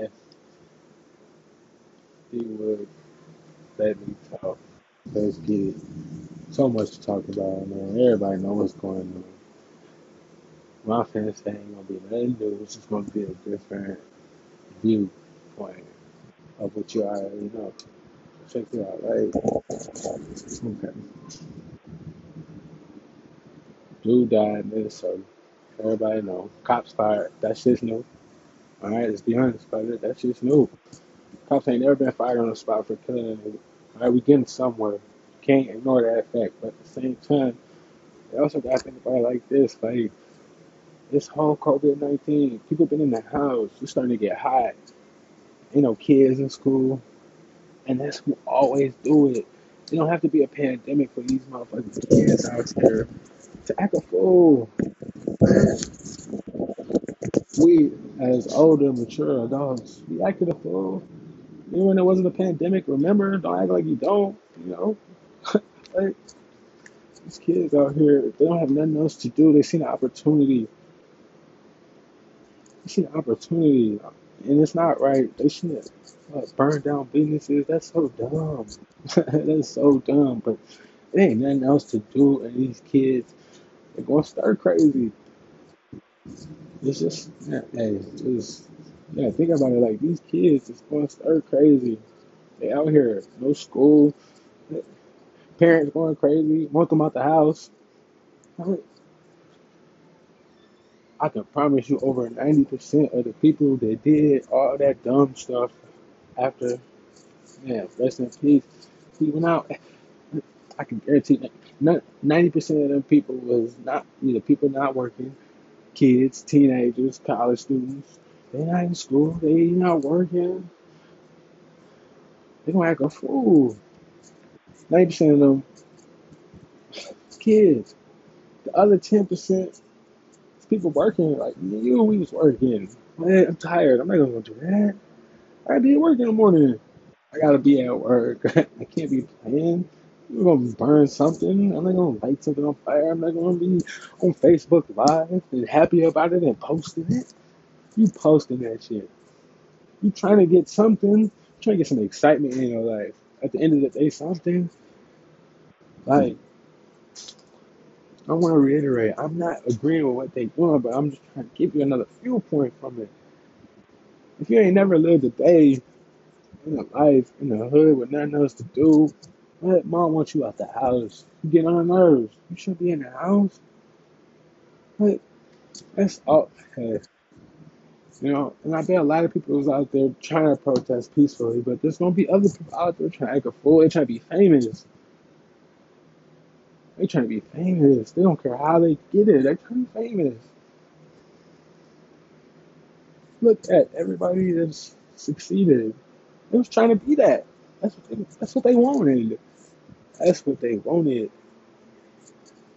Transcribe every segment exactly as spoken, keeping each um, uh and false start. if he would let me talk. Let's get it. So much to talk about, man. Everybody know what's going on. My fans say ain't gonna be nothing new. It's just gonna be a different viewpoint of what you already know. Check it out, right? Okay. Dude died in Minnesota. Everybody know. Cops fired. That shit's new. Alright, let's be honest about it. That shit's new. Cops ain't never been fired on the spot for killing a nigga. Alright, we getting somewhere. Can't ignore that fact. But at the same time, they also gotta think about it like this. Like, this whole COVID nineteen, people been in the house. It's starting to get hot. You know, kids in school. And that's who always do it. It don't have to be a pandemic for these motherfucking kids out here to act a fool. We, as older, mature adults, we acted a fool. Even when there wasn't a pandemic, remember, don't act like you don't, you know? Like, these kids out here, they don't have nothing else to do. They see the opportunity. They see the opportunity. And it's not right. They shouldn't uh, burn down businesses. That's so dumb. That's so dumb. But there ain't nothing else to do. And these kids, they're going to start crazy. It's just, yeah, hey, just, yeah, think about it. Like, these kids is going to start crazy. They out here, no school. Parents going crazy. Won't come out the house. I can promise you over ninety percent of the people that did all that dumb stuff after, man, rest in peace, he went out. I can guarantee that ninety percent of them people was not, you know, people not working, kids, teenagers, college students. They not in school. They not working. They gonna act a fool. ninety percent of them kids. The other ten percent. People working, like, you, we was working. Man, I'm tired. I'm not gonna do that. I did work in the morning. I gotta be at work. I can't be playing. We're gonna burn something. I'm not gonna light something on fire. I'm not gonna be on Facebook Live and happy about it and posting it. You posting that shit. You trying to get something. Trying to get some excitement in your life. At the end of the day, something. Like, I want to reiterate, I'm not agreeing with what they're doing, but I'm just trying to give you another viewpoint from it. If you ain't never lived a day in a life in the hood with nothing else to do, let mom want you out the house. You get on her nerves. You shouldn't be in the house. But that's all. Hey, you know, and I bet a lot of people was out there trying to protest peacefully, but there's going to be other people out there trying to act a fool. They're trying to be famous. They trying to be famous. They don't care how they get it. They're trying to be famous. Look at everybody that's succeeded. They was trying to be that. That's what they, that's what they wanted. That's what they wanted.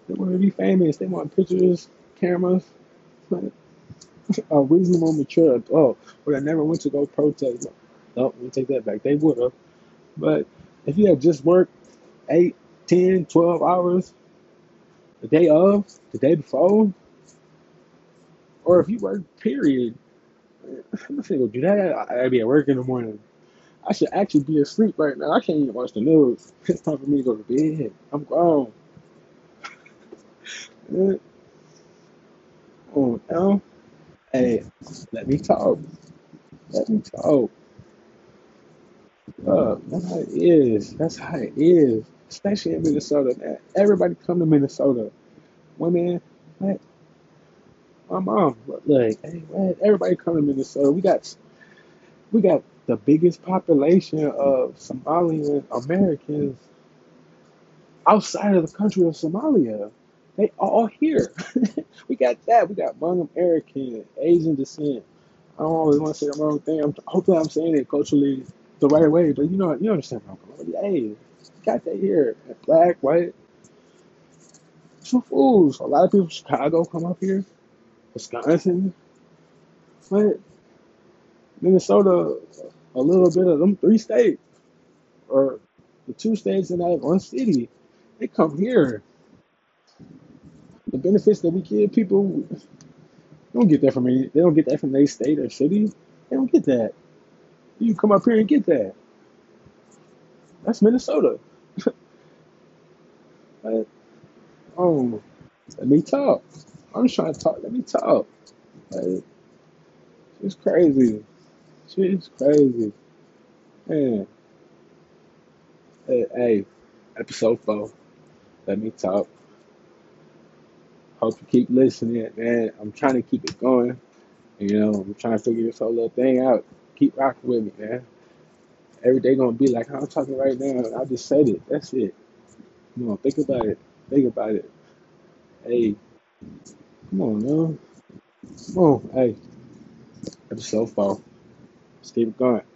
They want to be famous. They want pictures, cameras. A reasonable, mature adult would have never went to go protest. No, we take that back. They would have. But if you had just worked eight, ten, twelve hours the day of, the day before, or if you work, period. I'm not going to do that. I, I'd be at work in the morning. I should actually be asleep right now. I can't even watch the news. It's time for me to go to bed. I'm grown. Oh, no. Hey, let me talk. Let me talk. Uh, that's how it is. That's how it is. Especially in Minnesota, man. Everybody come to Minnesota. Women, what? My mom, like, hey, what? Everybody come to Minnesota. We got, we got the biggest population of Somalian Americans outside of the country of Somalia. They all here. We got that. We got Hmong American, Asian descent. I don't always want to say the wrong thing. I'm, hopefully, I'm saying it culturally the right way, but you know, you understand what I'm talking about. Hey. Got that here, black, white, some fools. A lot of people from Chicago come up here, Wisconsin, but Minnesota, a little bit of them three states, or the two states in that one city, they come here. The benefits that we give people, they don't get that from any, they don't get that from their state or city. They don't get that. You come up here and get that. That's Minnesota. But, um, let me talk. I'm just trying to talk. Let me talk. Like, it's crazy. Shit is crazy. Man. Hey, hey, episode four. Let me talk. Hope you keep listening, man. I'm trying to keep it going. You know, I'm trying to figure this whole little thing out. Keep rocking with me, man. Every day gonna be like how I'm talking right now. I just said it. That's it. Come on, think about it. Think about it. Hey, come on, man. Come on, hey. Episode four. Let's keep it going.